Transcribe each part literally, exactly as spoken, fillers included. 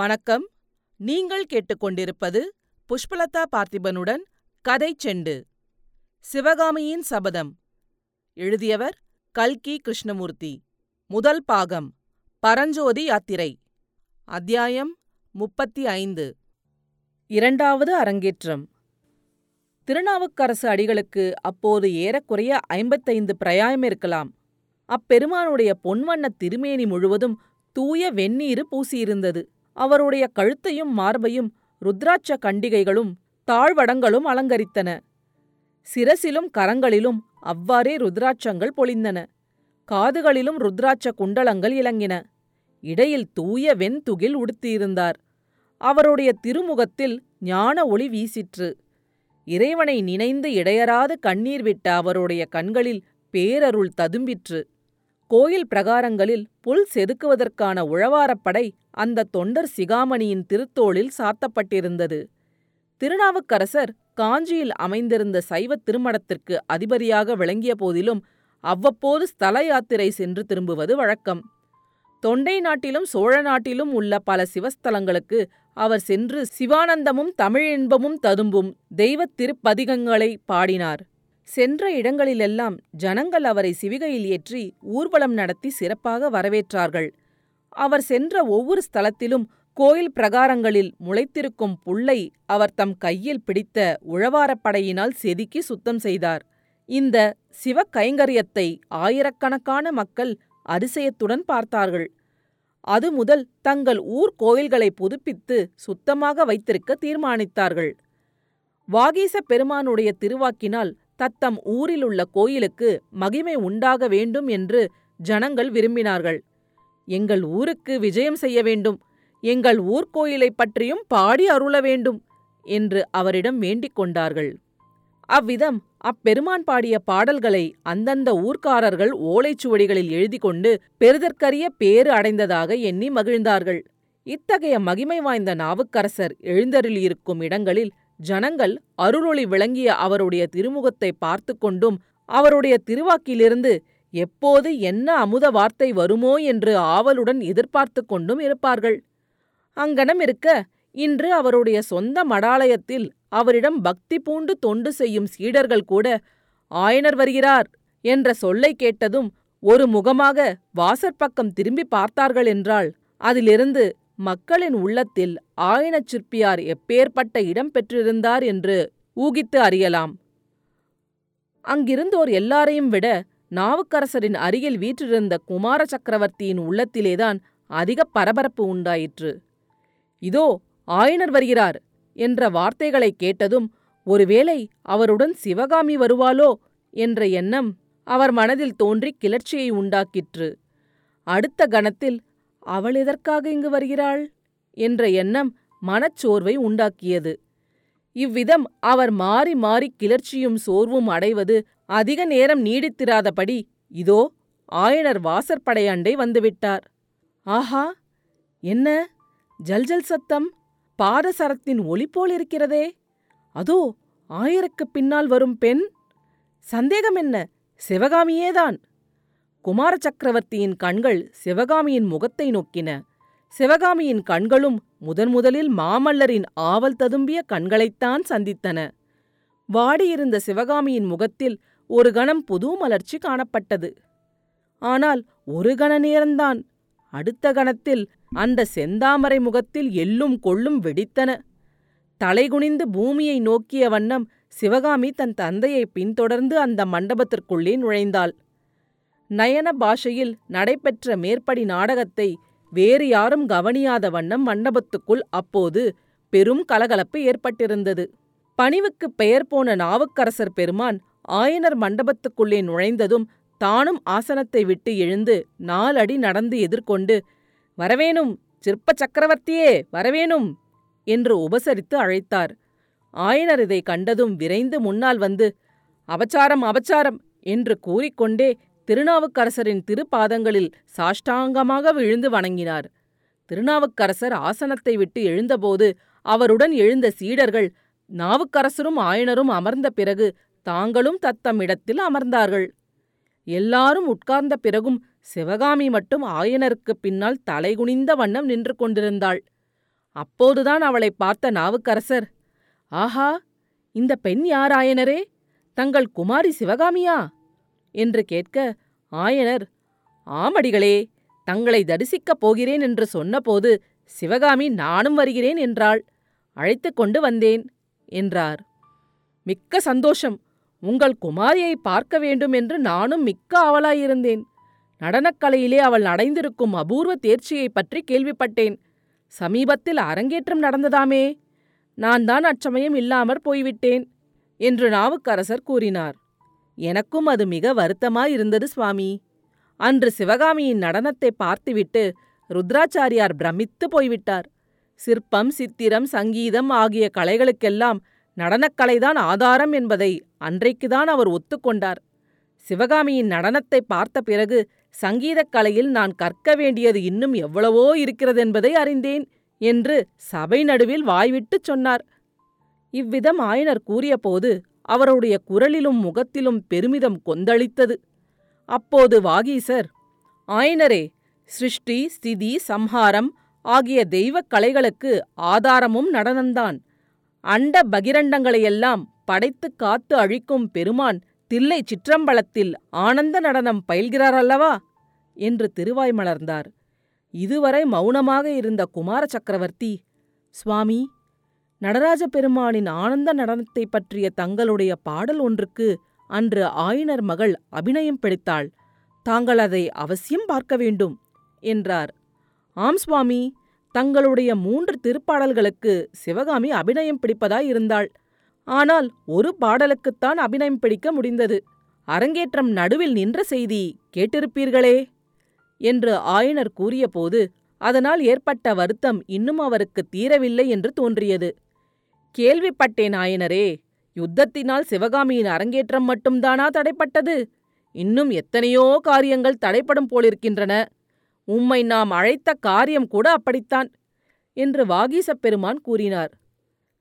வணக்கம், நீங்கள் கேட்டுக்கொண்டிருப்பது புஷ்பலதா பார்த்திபனுடன் கதை செண்டு. சிவகாமியின் சபதம். எழுதியவர் கல்கி கிருஷ்ணமூர்த்தி. முதல் பாகம், பரஞ்சோதி யாத்திரை. அத்தியாயம் முப்பத்தி ஐந்து. இரண்டாவது அரங்கேற்றம். திருநாவுக்கரசு அடிகளுக்கு அப்போது ஏறக்குறைய ஐம்பத்தைந்து பிரயாயம் இருக்கலாம். அப்பெருமானுடைய பொன்வண்ண திருமேனி முழுவதும் தூய வெந்நீரு பூசியிருந்தது. அவருடைய கழுத்தையும் மார்பையும் ருத்ராட்ச கண்டிகைகளும் தாழ்வடங்களும் அலங்கரித்தன. சிரசிலும் கரங்களிலும் அவ்வாறே ருத்ராட்சங்கள் பொழிந்தன. காதுகளிலும் ருத்ராட்ச குண்டலங்கள் இலங்கின. இடையில் தூய வெண்துகில் உடுத்தியிருந்தார். அவருடைய திருமுகத்தில் ஞான ஒளி வீசிற்று. இறைவனை நினைந்து இடையராது கண்ணீர் விட்ட அவருடைய கண்களில் பேரருள் ததும்பிற்று. கோயில் பிரகாரங்களில் புல் செதுக்குவதற்கான உழவாரப்படை அந்த தொண்டர் சிகாமணியின் திருத்தோளில் சாத்தப்பட்டிருந்தது. திருநாவுக்கரசர் காஞ்சியில் அமைந்திருந்த சைவ திருமணத்திற்கு அதிபதியாக விளங்கிய போதிலும் அவ்வப்போது ஸ்தல யாத்திரை சென்று திரும்புவது வழக்கம். தொண்டை நாட்டிலும் சோழ நாட்டிலும் உள்ள பல சிவஸ்தலங்களுக்கு அவர் சென்று சிவானந்தமும் தமிழின்பமும் ததும்பும் தெய்வத் திருப்பதிகங்களை பாடினார். சென்ற இடங்களிலெல்லாம் ஜனங்கள் அவரை சிவிகையில் ஏற்றி ஊர்வலம் நடத்தி சிறப்பாக வரவேற்றார்கள். அவர் சென்ற ஒவ்வொரு ஸ்தலத்திலும் கோயில் பிரகாரங்களில் முளைத்திருக்கும் புல்லை அவர் தம் கையில் பிடித்த உழவாரப்படையினால் செதுக்கி சுத்தம் செய்தார். இந்த சிவகைங்கரியத்தை ஆயிரக்கணக்கான மக்கள் அதிசயத்துடன் பார்த்தார்கள். அது முதல் தங்கள் ஊர் கோயில்களை புதுப்பித்து சுத்தமாக வைத்திருக்க தீர்மானித்தார்கள். வாகீச பெருமானுடைய திருவாக்கினால் தத்தம் ஊரிலுள்ள கோயிலுக்கு மகிமை உண்டாக வேண்டும் என்று ஜனங்கள் விரும்பினார்கள். எங்கள் ஊருக்கு விஜயம் செய்ய வேண்டும், எங்கள் ஊர்கோயிலைப் பற்றியும் பாடி அருள வேண்டும் என்று அவரிடம் வேண்டிக் கொண்டார்கள். அவ்விதம் அப்பெருமான் பாடிய பாடல்களை அந்தந்த ஊர்க்காரர்கள் ஓலைச்சுவடிகளில் எழுதி கொண்டு பெறுதற்கரிய பேறு அடைந்ததாக எண்ணி மகிழ்ந்தார்கள். இத்தகைய மகிமை வாய்ந்த நாவுக்கரசர் எழுந்தருளியிருக்கும் இடங்களில் ஜனங்கள் அருளொளி விளங்கிய அவருடைய திருமுகத்தை பார்த்து கொண்டும் அவருடைய திருவாக்கிலிருந்து எப்போது என்ன அமுத வார்த்தை வருமோ என்று ஆவலுடன் எதிர்பார்த்து கொண்டும் இருப்பார்கள். அங்கனம் இருக்க, இன்று அவருடைய சொந்த மடாலயத்தில் அவரிடம் பக்தி பூண்டு தொண்டு செய்யும் சீடர்கள் கூட ஆயனர் வருகிறார் என்ற சொல்லை கேட்டதும் ஒரு முகமாக வாசற்பக்கம் திரும்பி பார்த்தார்கள் என்றால் அதிலிருந்து மக்களின் உள்ளத்தில் ஆயனச் சிற்பியார் எப்பேற்பட்ட இடம் பெற்றிருந்தார் என்று ஊகித்து அறியலாம். அங்கிருந்தோர் எல்லாரையும் விட நாவுக்கரசரின் அருகில் வீற்றிருந்த குமார சக்கரவர்த்தியின் உள்ளத்திலேதான் அதிக பரபரப்பு உண்டாயிற்று. இதோ ஆயனர் வருகிறார் என்ற வார்த்தைகளை கேட்டதும் ஒருவேளை அவருடன் சிவகாமி வருவாளோ என்ற எண்ணம் அவர் மனதில் தோன்றி கிளர்ச்சியை உண்டாக்கிற்று. அடுத்த கணத்தில் அவள் எதற்காக இங்கு வருகிறாள் என்ற எண்ணம் மனச்சோர்வை உண்டாக்கியது. இவ்விதம் அவர் மாறி மாறி கிளர்ச்சியும் சோர்வும் அடைவது அதிக நேரம் நீடித்திராதபடி இதோ ஆயனர் வாசற்படையாண்டை வந்துவிட்டார். ஆஹா, என்ன ஜல்ஜல் சத்தம், பாதசரத்தின் ஒளி போலிருக்கிறதே! அதோ ஆயருக்கு பின்னால் வரும் பெண்! சந்தேகம் என்ன, சிவகாமியேதான்! குமார சக்கரவர்த்தியின் கண்கள் சிவகாமியின் முகத்தை நோக்கின. சிவகாமியின் கண்களும் முதன் முதலில் மாமல்லரின் ஆவல் ததும்பிய கண்களைத்தான் சந்தித்தன. வாடியிருந்த சிவகாமியின் முகத்தில் ஒரு கணம் புது மலர்ச்சி காணப்பட்டது. ஆனால் ஒரு கண நேரம்தான். அடுத்த கணத்தில் அந்த செந்தாமரை முகத்தில் எள்ளும் கொள்ளும் வெடித்தன. தலைகுனிந்து பூமியை நோக்கிய வண்ணம் சிவகாமி தன் தந்தையை பின்தொடர்ந்து அந்த மண்டபத்திற்குள்ளே நுழைந்தாள். நயன பாஷையில் நடைபெற்ற மேற்படி நாடகத்தை வேறு யாரும் கவனியாத வண்ணம் மண்டபத்துக்குள் அப்போது பெரும் கலகலப்பு ஏற்பட்டிருந்தது. பணிவுக்கு பெயர் போன நாவுக்கரசர் பெருமான் ஆயனர் மண்டபத்துக்குள்ளே நுழைந்ததும் தானும் ஆசனத்தை விட்டு எழுந்து நாலடி நடந்து எதிர்கொண்டு, "வரவேணும் சிற்ப சக்கரவர்த்தியே, வரவேணும்" என்று உபசரித்து அழைத்தார். ஆயனர் இதை கண்டதும் விரைந்து முன்னால் வந்து "அபச்சாரம், அபச்சாரம்" என்று கூறிக்கொண்டே திருநாவுக்கரசரின் திருப்பாதங்களில் சாஷ்டாங்கமாக விழுந்து வணங்கினார். திருநாவுக்கரசர் ஆசனத்தை விட்டு எழுந்தபோது அவருடன் எழுந்த சீடர்கள் நாவுக்கரசரும் ஆயனரும் அமர்ந்த பிறகு தாங்களும் தத்தம் இடத்தில் அமர்ந்தார்கள். எல்லாரும் உட்கார்ந்த பிறகும் சிவகாமி மட்டும் ஆயனருக்கு பின்னால் தலைகுனிந்த வண்ணம் நின்று கொண்டிருந்தாள். அப்போதுதான் அவளை பார்த்த நாவுக்கரசர், ஆஹா, இந்த பெண் யாராயனரே, தங்கள் குமாரி சிவகாமியா என்று கேட்க, ஆயனர், ஆமடிகளே, தங்களை தரிசிக்கப் போகிறேன் என்று சொன்னபோது சிவகாமி நானும் வருகிறேன் என்றாள். அழைத்து கொண்டு வந்தேன் என்றார். மிக்க சந்தோஷம். உங்கள் குமாரியை பார்க்க வேண்டும் என்று நானும் மிக்க ஆவலாயிருந்தேன். நடனக்கலையிலே அவள் அடைந்திருக்கும் அபூர்வ தேர்ச்சியை பற்றி கேள்விப்பட்டேன். சமீபத்தில் அரங்கேற்றம் நடந்ததாமே, நான் தான் அச்சமயம் இல்லாமற் போய்விட்டேன் என்று நாவுக்கரசர் கூறினார். எனக்கும் அது மிக வருத்தமாயிருந்தது சுவாமி. அன்று சிவகாமியின் நடனத்தை பார்த்துவிட்டு ருத்ராச்சாரியார் பிரமித்து போய்விட்டார். சிற்பம், சித்திரம், சங்கீதம் ஆகிய கலைகளுக்கெல்லாம் நடனக்கலைதான் ஆதாரம் என்பதை அன்றைக்குதான் அவர் ஒத்துக்கொண்டார். சிவகாமியின் நடனத்தை பார்த்த பிறகு சங்கீதக் கலையில் நான் கற்க வேண்டியது இன்னும் எவ்வளவோ இருக்கிறதென்பதை அறிந்தேன் என்று சபை நடுவில் வாய்விட்டு சொன்னார். இவ்விதம் ஆயனர் கூறியபோது அவருடைய குரலிலும் முகத்திலும் பெருமிதம் கொந்தளித்தது. அப்போது வாகீசர், ஆயனரே, சிருஷ்டி, ஸ்திதி, சம்ஹாரம் ஆகிய தெய்வக் கலைகளுக்கு ஆதாரமும் நடனந்தான். அண்ட பகிரண்டங்களையெல்லாம் படைத்து காத்து அழிக்கும் பெருமான் தில்லை சிற்றம்பலத்தில் ஆனந்த நடனம் பயில்கிறார் அல்லவா என்று திருவாய் மலர்ந்தார். இதுவரை மௌனமாக இருந்த குமார சக்கரவர்த்தி, சுவாமி, நடராஜ பெருமானின் ஆனந்த நடனத்தை பற்றிய தங்களுடைய பாடல் ஒன்றுக்கு அன்று ஆயனர் மகள் அபிநயம் பிடித்தாள். தாங்கள் அதை அவசியம் பார்க்க வேண்டும் என்றார். ஆம் சுவாமி, தங்களுடைய மூன்று திருப்பாடல்களுக்கு சிவகாமி அபிநயம் பிடிப்பதாயிருந்தாள். ஆனால் ஒரு பாடலுக்குத்தான் அபிநயம் பிடிக்க முடிந்தது. அரங்கேற்றம் நடுவில் நின்ற செய்தி கேட்டிருப்பீர்களே என்று ஆயனர் கூறியபோது அதனால் ஏற்பட்ட வருத்தம் இன்னும் அவருக்கு தீரவில்லை என்று தோன்றியது. கேள்விப்பட்டேன் ஆயனரே, யுத்தத்தினால் சிவகாமியின் அரங்கேற்றம் மட்டும்தானா தடைப்பட்டது? இன்னும் எத்தனையோ காரியங்கள் தடைப்படும் போலிருக்கின்றன. உம்மை நாம் அழைத்த காரியம் கூட அப்படித்தான் என்று வாகீச பெருமான் கூறினார்.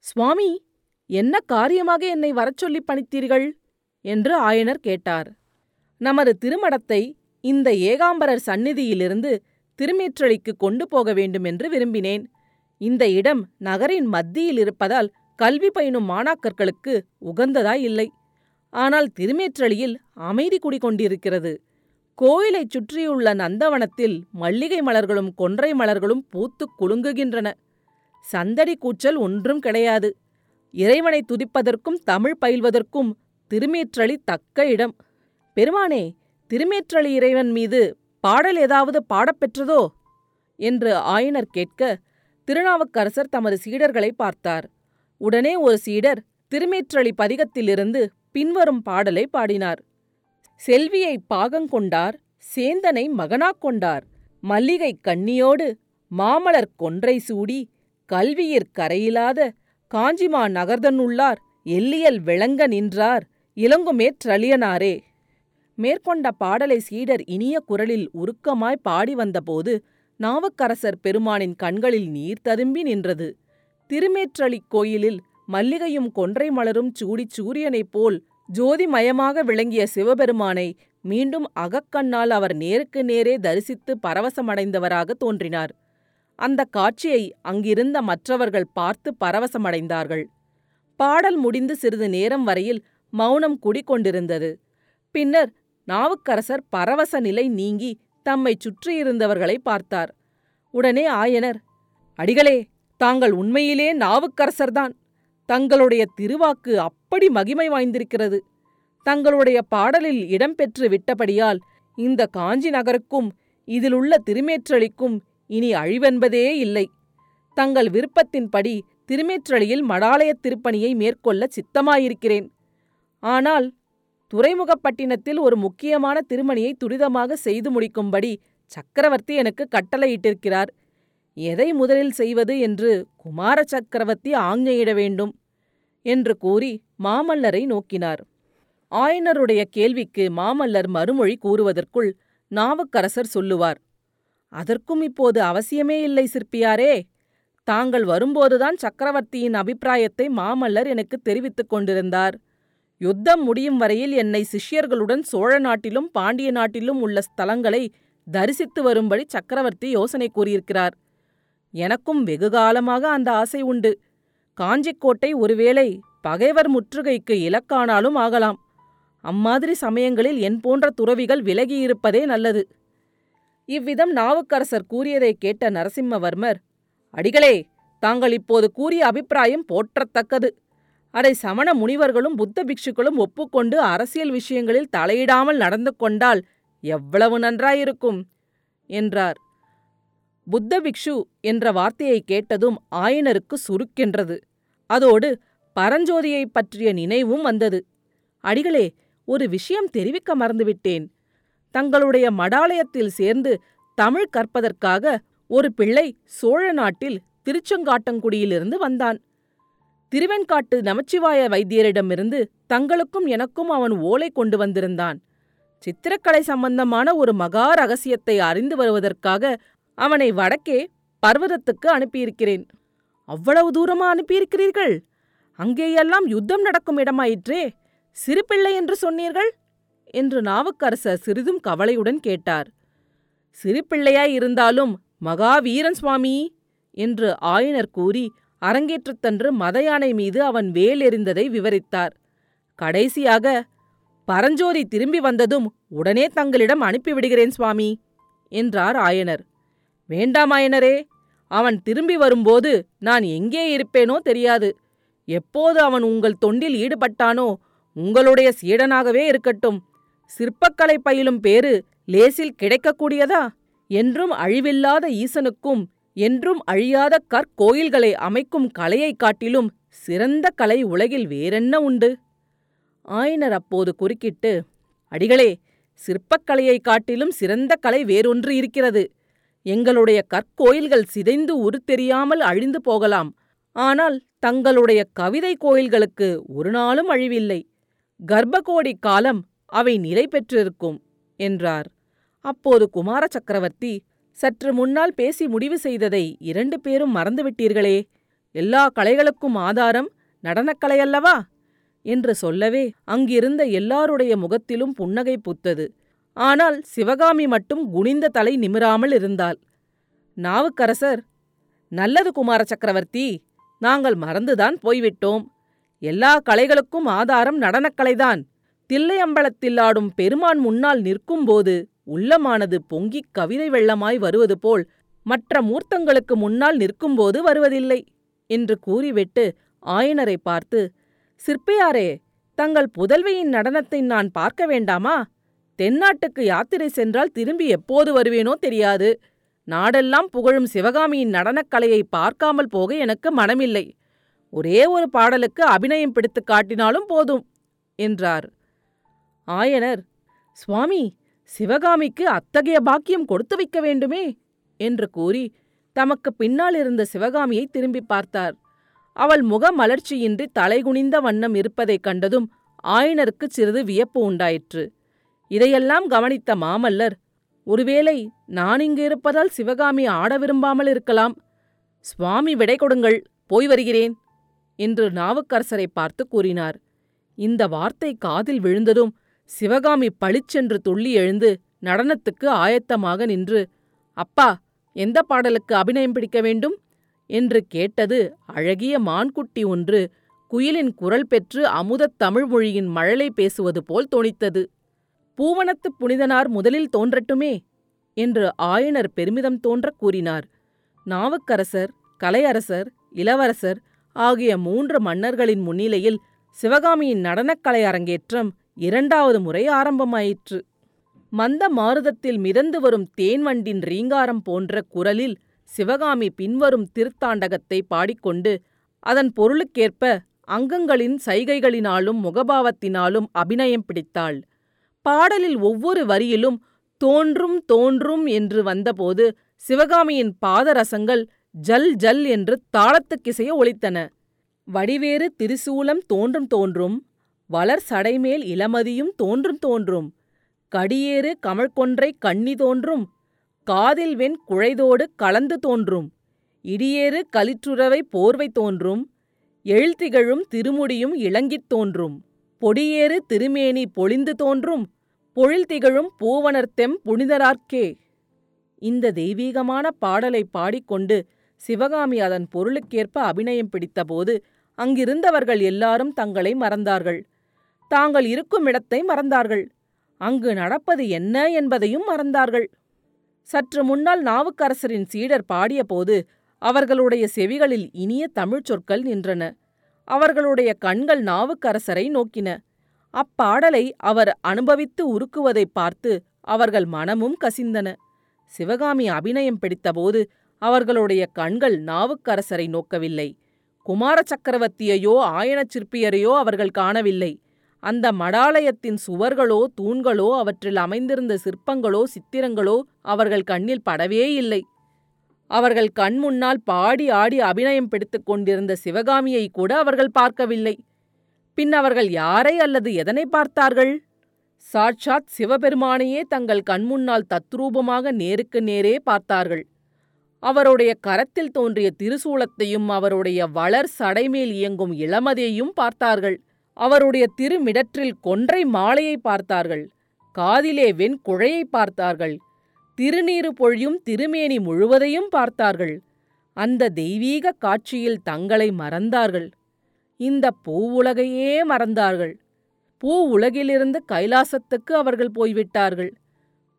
சுவாமி, என்ன காரியமாக என்னை வரச்சொல்லி பணித்தீர்கள் என்று ஆயனர் கேட்டார். நமது திருமடத்தை இந்த ஏகாம்பரர் சந்நிதியிலிருந்து திருமேற்றளிக்கு கொண்டு போக வேண்டும் என்று விரும்பினேன். இந்த இடம் நகரின் மத்தியில் இருப்பதால் கல்வி பயிலும் மாணாக்கர்களுக்கு உகந்ததாயில்லை. ஆனால் திருமேற்றளியில் அமைதி குடிகொண்டிருக்கிறது. கோயிலைச் சுற்றியுள்ள நந்தவனத்தில் மல்லிகை மலர்களும் கொன்றை மலர்களும் பூத்து குலுங்குகின்றன. சந்தடி கூச்சல் ஒன்றும் கிடையாது. இறைவனை துதிப்பதற்கும் தமிழ் பயில்வதற்கும் திருமேற்றளி தக்க இடம். பெருமானே, திருமேற்றளி இறைவன் மீது பாடல் ஏதாவது பாடப்பெற்றதோ என்று ஆயனர் கேட்க, திருநாவுக்கரசர் தமது சீடர்களை பார்த்தார். உடனே ஒரு சீடர் திருமேற்றளி பதிகத்திலிருந்து பின்வரும் பாடலை பாடினார். செல்வியை பாகங்கொண்டார், சேந்தனை மகனாக்கொண்டார், மல்லிகை கண்ணியோடு மாமலர் கொன்றை சூடி, கல்வியிற் கரையிலாத காஞ்சிமா நகர்தனுள்ளார், எல்லியல் விளங்க நின்றார், இளங்குமேற்றளியனாரே. மேற்கொண்ட பாடலை சீடர் இனிய குரலில் உருக்கமாய் பாடி வந்தபோது நாவுக்கரசர் பெருமானின் கண்களில் நீர் ததும்பி நின்றது. திருமேற்றளி கோயிலில் மல்லிகையும் கொன்றை மலரும் சூடி சூரியனைப் போல் ஜோதிமயமாக விளங்கிய சிவபெருமானை மீண்டும் அகக்கண்ணால் அவர் நேருக்கு நேரே தரிசித்து பரவசமடைந்தவராக தோன்றினார். அந்த காட்சியை அங்கிருந்த மற்றவர்கள் பார்த்து பரவசமடைந்தார்கள். பாடல் முடிந்து சிறிது நேரம் வரையில் மௌனம் குடிகொண்டிருந்தது. பின்னர் நாவுக்கரசர் பரவச நிலை நீங்கி தம்மை சுற்றியிருந்தவர்களை பார்த்தார். உடனே ஆயனர், அடிகளே, தாங்கள் உண்மையிலே நாவுக்கரசர்தான். தங்களுடைய திருவாக்கு அப்படி மகிமை வாய்ந்திருக்கிறது. தங்களுடைய பாடலில் இடம்பெற்று விட்டபடியால் இந்த காஞ்சி நகருக்கும் இதிலுள்ள திருமேற்றளிக்கும் இனி அழிவென்பதே இல்லை. தங்கள் விருப்பத்தின்படி திருமேற்றளியில் மடாலயத் திருப்பணியை மேற்கொள்ள சித்தமாயிருக்கிறேன். ஆனால் துறைமுகப்பட்டினத்தில் ஒரு முக்கியமான திருமணியை துரிதமாக செய்து முடிக்கும்படி சக்கரவர்த்தி எனக்கு கட்டளையிட்டிருக்கிறார். எதை முதலில் செய்வது என்று குமார சக்கரவர்த்தி ஆஞ்ஞையிட வேண்டும் என்று கூறி மாமல்லரை நோக்கினார். ஆயனருடைய கேள்விக்கு மாமல்லர் மறுமொழி கூறுவதற்குள் நாவுக்கரசர் சொல்லுவார், அதற்கும் இப்போது அவசியமே இல்லை சிற்பியாரே. தாங்கள் வரும்போதுதான் சக்கரவர்த்தியின் அபிப்பிராயத்தை மாமல்லர் எனக்கு தெரிவித்துக் கொண்டிருந்தார். யுத்தம் முடியும் வரையில் என்னை சிஷ்யர்களுடன் சோழ நாட்டிலும் பாண்டிய நாட்டிலும் உள்ள ஸ்தலங்களை தரிசித்து வரும்படி சக்கரவர்த்தி யோசனை கூறியிருக்கிறார். எனக்கும் வெகுகாலமாக அந்த ஆசை உண்டு. காஞ்சிக்கோட்டை ஒருவேளை பகைவர் முற்றுகைக்கு இலக்கானாலும் ஆகலாம். அம்மாதிரி சமயங்களில் என் போன்ற துறவிகள் விலகியிருப்பதே நல்லது. இவ்விதம் நாவுக்கரசர் கூறியதை கேட்ட நரசிம்மவர்மர், அடிகளே, தாங்கள் இப்போது கூறிய அபிப்பிராயம் போற்றத்தக்கது. அதை சமண முனிவர்களும் புத்த பிக்ஷுக்களும் ஒப்புக்கொண்டு அரசியல் விஷயங்களில் தலையிடாமல் நடந்து கொண்டால் எவ்வளவு நன்றாயிருக்கும் என்றார். புத்த பிக்ஷு என்ற வார்த்தையை கேட்டதும் ஆயனருக்கு சுருக்கென்றது. அதோடு பரஞ்சோதியை பற்றிய நினைவும் வந்தது. அடிகளே, ஒரு விஷயம் தெரிவிக்க மறந்துவிட்டேன். தங்களுடைய மடாலயத்தில் சேர்ந்து தமிழ் கற்பதற்காக ஒரு பிள்ளை சோழ நாட்டில் திருச்செங்காட்டங்குடியிலிருந்து வந்தான். திருவெண்காட்டு நமச்சிவாய வைத்தியரிடமிருந்து தங்களுக்கும் எனக்கும் அவன் ஓலை கொண்டு வந்திருந்தான். சித்திரக்கலை சம்பந்தமான ஒரு மகா ரகசியத்தை அறிந்து வருவதற்காக அவனை வடக்கே பர்வதத்துக்கு அனுப்பியிருக்கிறேன். அவ்வளவு தூரமா அனுப்பியிருக்கிறீர்கள்? அங்கேயெல்லாம் யுத்தம் நடக்கும் இடமாயிற்றே, சிறு பிள்ளை என்று சொன்னீர்கள் என்று நாவுக்கரசர் சிறிதும் கவலையுடன் கேட்டார். சிறு பிள்ளையாயிருந்தாலும் மகாவீரன் சுவாமி என்று ஆயனர் கூறி அரங்கேற்றத்தன்று மதயானை மீது அவன் வேலெறிந்ததை விவரித்தார். கடைசியாக, பரஞ்சோதி திரும்பி வந்ததும் உடனே தங்களிடம் அனுப்பிவிடுகிறேன் சுவாமி என்றார் ஆயனர். வேண்டாமாயனரே, அவன் திரும்பி வரும்போது நான் எங்கே இருப்பேனோ தெரியாது. எப்போது அவன் உங்கள் தொண்டில் ஈடுபட்டானோ உங்களுடைய சீடனாகவே இருக்கட்டும். சிற்பக்கலை பயிலும் பேறு லேசில் கிடைக்கக்கூடியதா? என்றும் அழிவில்லாத ஈசனுக்கும் என்றும் அழியாத கற்கோயில்களை அமைக்கும் கலையைக் காட்டிலும் சிறந்த கலை உலகில் வேறென்ன உண்டு? ஆயனர் அப்போது குறுக்கிட்டு, அடிகளே, சிற்பக்கலையைக் காட்டிலும் சிறந்த கலை வேறொன்று இருக்கிறது. எங்களுடைய கற்கோயில்கள் சிதைந்து உருத்தெரியாமல் அழிந்து போகலாம், ஆனால் தங்களுடைய கவிதை கோயில்களுக்கு ஒரு நாளும் அழிவில்லை. கர்ப்பகோடி காலம் அவை நிலை பெற்றிருக்கும் என்றார். அப்போது குமார சக்கரவர்த்தி, சற்று முன்னால் பேசி முடிவு செய்ததை இரண்டு பேரும் மறந்துவிட்டீர்களே, எல்லா கலைகளுக்கும் ஆதாரம் நடனக்கலையல்லவா என்று சொல்லவே அங்கிருந்த எல்லாருடைய முகத்திலும் புன்னகை பூத்தது. ஆனால் சிவகாமி மட்டும் குனிந்த தலை நிமிராமல் இருந்தாள். நாவுக்கரசர், நல்லது குமார சக்கரவர்த்தி, நாங்கள் மறந்துதான் போய்விட்டோம். எல்லா கலைகளுக்கும் ஆதாரம் நடனக்கலைதான். தில்லையம்பலத்தில் ஆடும் பெருமான் முன்னால் நிற்கும்போது உள்ளமானது பொங்கிக் கவிதை வெள்ளமாய் வருவது போல் மற்ற மூர்த்தங்களுக்கு முன்னால் நிற்கும்போது வருவதில்லை என்று கூறிவிட்டு ஆயனரை பார்த்து, சிற்பியாரே, தங்கள் புதல்வியின் நடனத்தை நான் பார்க்க வேண்டாமா? தென்னாட்டுக்கு யாத்திரை சென்றால் திரும்பி எப்போது வருவேனோ தெரியாது. நாடெல்லாம் புகழும் சிவகாமியின் நடனக்கலையை பார்க்காமல் போக எனக்கு மனமில்லை. ஒரே ஒரு பாடலுக்கு அபிநயம் பிடித்து காட்டினாலும் போதும் என்றார். ஆயனர், சுவாமி, சிவகாமிக்கு அத்தகைய பாக்கியம் கொடுத்து வைக்க வேண்டுமே என்று கூறி தமக்கு பின்னால் இருந்த சிவகாமியை திரும்பி பார்த்தார். அவள் முக மலர்ச்சியின்றி தலைகுனிந்த வண்ணம் இருப்பதைக் கண்டதும் ஆயனருக்கு சிறிது வியப்பு உண்டாயிற்று. இதையெல்லாம் கவனித்த மாமல்லர், ஒருவேளை நான் இங்கு இருப்பதால் சிவகாமி ஆட விரும்பாமல் இருக்கலாம். சுவாமி விடை கொடுங்கள், போய் வருகிறேன் என்று நாவுக்கரசரை பார்த்து கூறினார். இந்த வார்த்தை காதில் விழுந்ததும் சிவகாமி பளிச்சென்று துள்ளி எழுந்து நடனத்துக்கு ஆயத்தமாக நின்று, அப்பா, எந்த பாடலுக்கு அபிநயம் பிடிக்க வேண்டும் என்று கேட்டது. அழகிய மான்குட்டி ஒன்று குயிலின் குரல் பெற்று அமுதத் தமிழ்மொழியின் மழலை பேசுவது போல் தோணித்தது. பூவனத்து புனிதனார் முதலில் தோன்றட்டுமே என்று ஆயனர் பெருமிதம் தோன்ற கூறினார். நாவுக்கரசர், கலையரசர், இளவரசர் ஆகிய மூன்று மன்னர்களின் முன்னிலையில் சிவகாமியின் நடனக்கலை அரங்கேற்றம் இரண்டாவது முறை ஆரம்பமாயிற்று. மந்த மாருதத்தில் மிதந்து வரும் தேன்வண்டின் ரீங்காரம் போன்ற குரலில் சிவகாமி பின்வரும் திருத்தாண்டகத்தை பாடிக்கொண்டு அதன் பொருளுக்கேற்ப அங்கங்களின் சைகைகளினாலும் முகபாவத்தினாலும் அபிநயம் பிடித்தாள். பாடலில் ஒவ்வொரு வரியிலும் தோன்றும் தோன்றும் என்று வந்தபோது சிவகாமியின் பாதரசங்கள் ஜல் ஜல் என்று தாளத்துக்கிசைய ஒலித்தன. வடிவேறு திரிசூலம் தோன்றும் தோன்றும், வளர் சடைமேல் இளமதியும் தோன்றும் தோன்றும், கடியேறு கமழ்கொன்றை கண்ணி தோன்றும், காதில் வெண் குழைதோடு கலந்து தோன்றும், இடியேறு கலிற்றுறவை போர்வை தோன்றும், எழுத்திகழும் திருமுடியும் இளங்கித் தோன்றும், பொடியேறு திருமேனி பொழிந்து தோன்றும், பொழில் திகழும் பூவனர்த்தெம் புனிதரார்க்கே. இந்த தெய்வீகமான பாடலை பாடிக்கொண்டு சிவகாமி அதன் பொருளுக்கேற்ப அபிநயம் பிடித்தபோது அங்கிருந்தவர்கள் எல்லாரும் தங்களை மறந்தார்கள். தாங்கள் இருக்கும் இடத்தை மறந்தார்கள். அங்கு நடப்பது என்ன என்பதையும் மறந்தார்கள். சற்று முன்னால் நாவுக்கரசரின் சீடர் பாடியபோது அவர்களுடைய செவிகளில் இனிய தமிழ் சொற்கள் நின்றன. அவர்களுடைய கண்கள் நாவுக்கரசரை நோக்கின. அப்பாடலை அவர் அனுபவித்து உருக்குவதை பார்த்து அவர்கள் மனமும் கசிந்தன. சிவகாமி அபிநயம் பிடித்தபோது அவர்களுடைய கண்கள் நாவுக்கரசரை நோக்கவில்லை. குமார சக்கரவர்த்தியையோ ஆயன சிற்பியரையோ அவர்கள் காணவில்லை. அந்த மடாலயத்தின் சுவர்களோ தூண்களோ அவற்றில் அமைந்திருந்த சிற்பங்களோ சித்திரங்களோ அவர்கள் கண்ணில் படவே இல்லை. அவர்கள் கண் முன்னால் பாடி ஆடி அபிநயம் பிடித்து கொண்டிருந்த சிவகாமியை கூட அவர்கள் பார்க்கவில்லை. பின் அவர்கள் யாரை அல்லது எதனை பார்த்தார்கள்? சாட்சாத் சிவபெருமானையே தங்கள் கண்முன்னால் தத்ரூபமாக நேருக்கு நேரே பார்த்தார்கள். அவருடைய கரத்தில் தோன்றிய திருசூலத்தையும் அவருடைய வளர் சடைமேல் இயங்கும் இளமதியையும் பார்த்தார்கள். அவருடைய திருமிடற்றில் கொன்றை மாலையை பார்த்தார்கள். காதிலே வெண் குழையை பார்த்தார்கள். திருநீறு பொழியும் திருமேனி முழுவதையும் பார்த்தார்கள். அந்த தெய்வீக காட்சியில் தங்களை மறந்தார்கள். இந்த பூவுலகையே மறந்தார்கள். பூ உலகிலிருந்து கைலாசத்துக்கு அவர்கள் போய்விட்டார்கள்.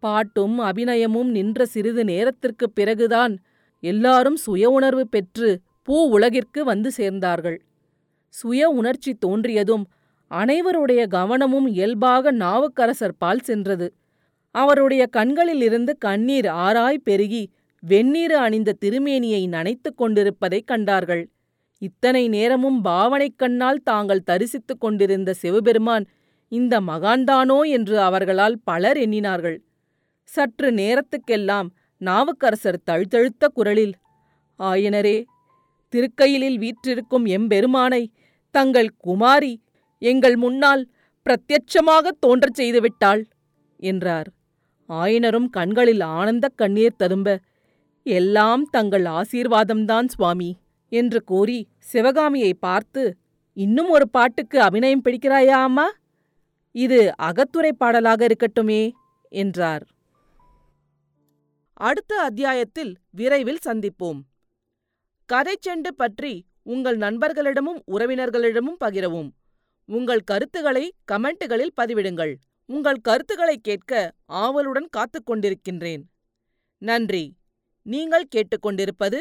பாட்டும் அபிநயமும் நின்ற சிறிது நேரத்திற்கு பிறகுதான் எல்லாரும் சுய உணர்வு பெற்று பூ உலகிற்கு வந்து சேர்ந்தார்கள். சுய உணர்ச்சி தோன்றியதும் அனைவருடைய கவனமும் இயல்பாக நாவுக்கரசர் பால் சென்றது. அவருடைய கண்களிலிருந்து கண்ணீர் ஆராய் பெருகி வெந்நீர் அணிந்த திருமேனியை நனைத்து கொண்டிருப்பதைக் கண்டார்கள். இத்தனை நேரமும் பாவனைக் கண்ணால் தாங்கள் தரிசித்து கொண்டிருந்த சிவபெருமான் இந்த மகான்தானோ என்று அவர்களால் பலர் எண்ணினார்கள். சற்று நேரத்துக்கெல்லாம் நாவுக்கரசர் தழுதழுத்த குரலில், "ஆயனரே, திருக்கையிலில் வீற்றிருக்கும் எம்பெருமானை தங்கள் குமாரி எங்கள் முன்னால் பிரத்யட்சமாகத் தோன்றச் செய்துவிட்டாள்" என்றார். ஆயனரும் கண்களில் ஆனந்தக் கண்ணீர் ததும்ப, "எல்லாம் தங்கள் ஆசீர்வாதம்தான் சுவாமி" என்று கூறி சிவகாமியை பார்த்து, "இன்னும் ஒரு பாட்டுக்கு அபிநயம் பிடிக்கிறாயா அம்மா? இது அகத்துரை பாடலாக இருக்கட்டுமே" என்றார். அடுத்த அத்தியாயத்தில் விரைவில் சந்திப்போம். கதைச்செண்டு பற்றி உங்கள் நண்பர்களிடமும் உறவினர்களிடமும் பகிரவும். உங்கள் கருத்துக்களை கமெண்ட்டுகளில் பதிவிடுங்கள். உங்கள் கருத்துக்களை கேட்க ஆவலுடன் காத்துக் கொண்டிருக்கின்றேன். நன்றி. நீங்கள் கேட்டுக்கொண்டிருப்பது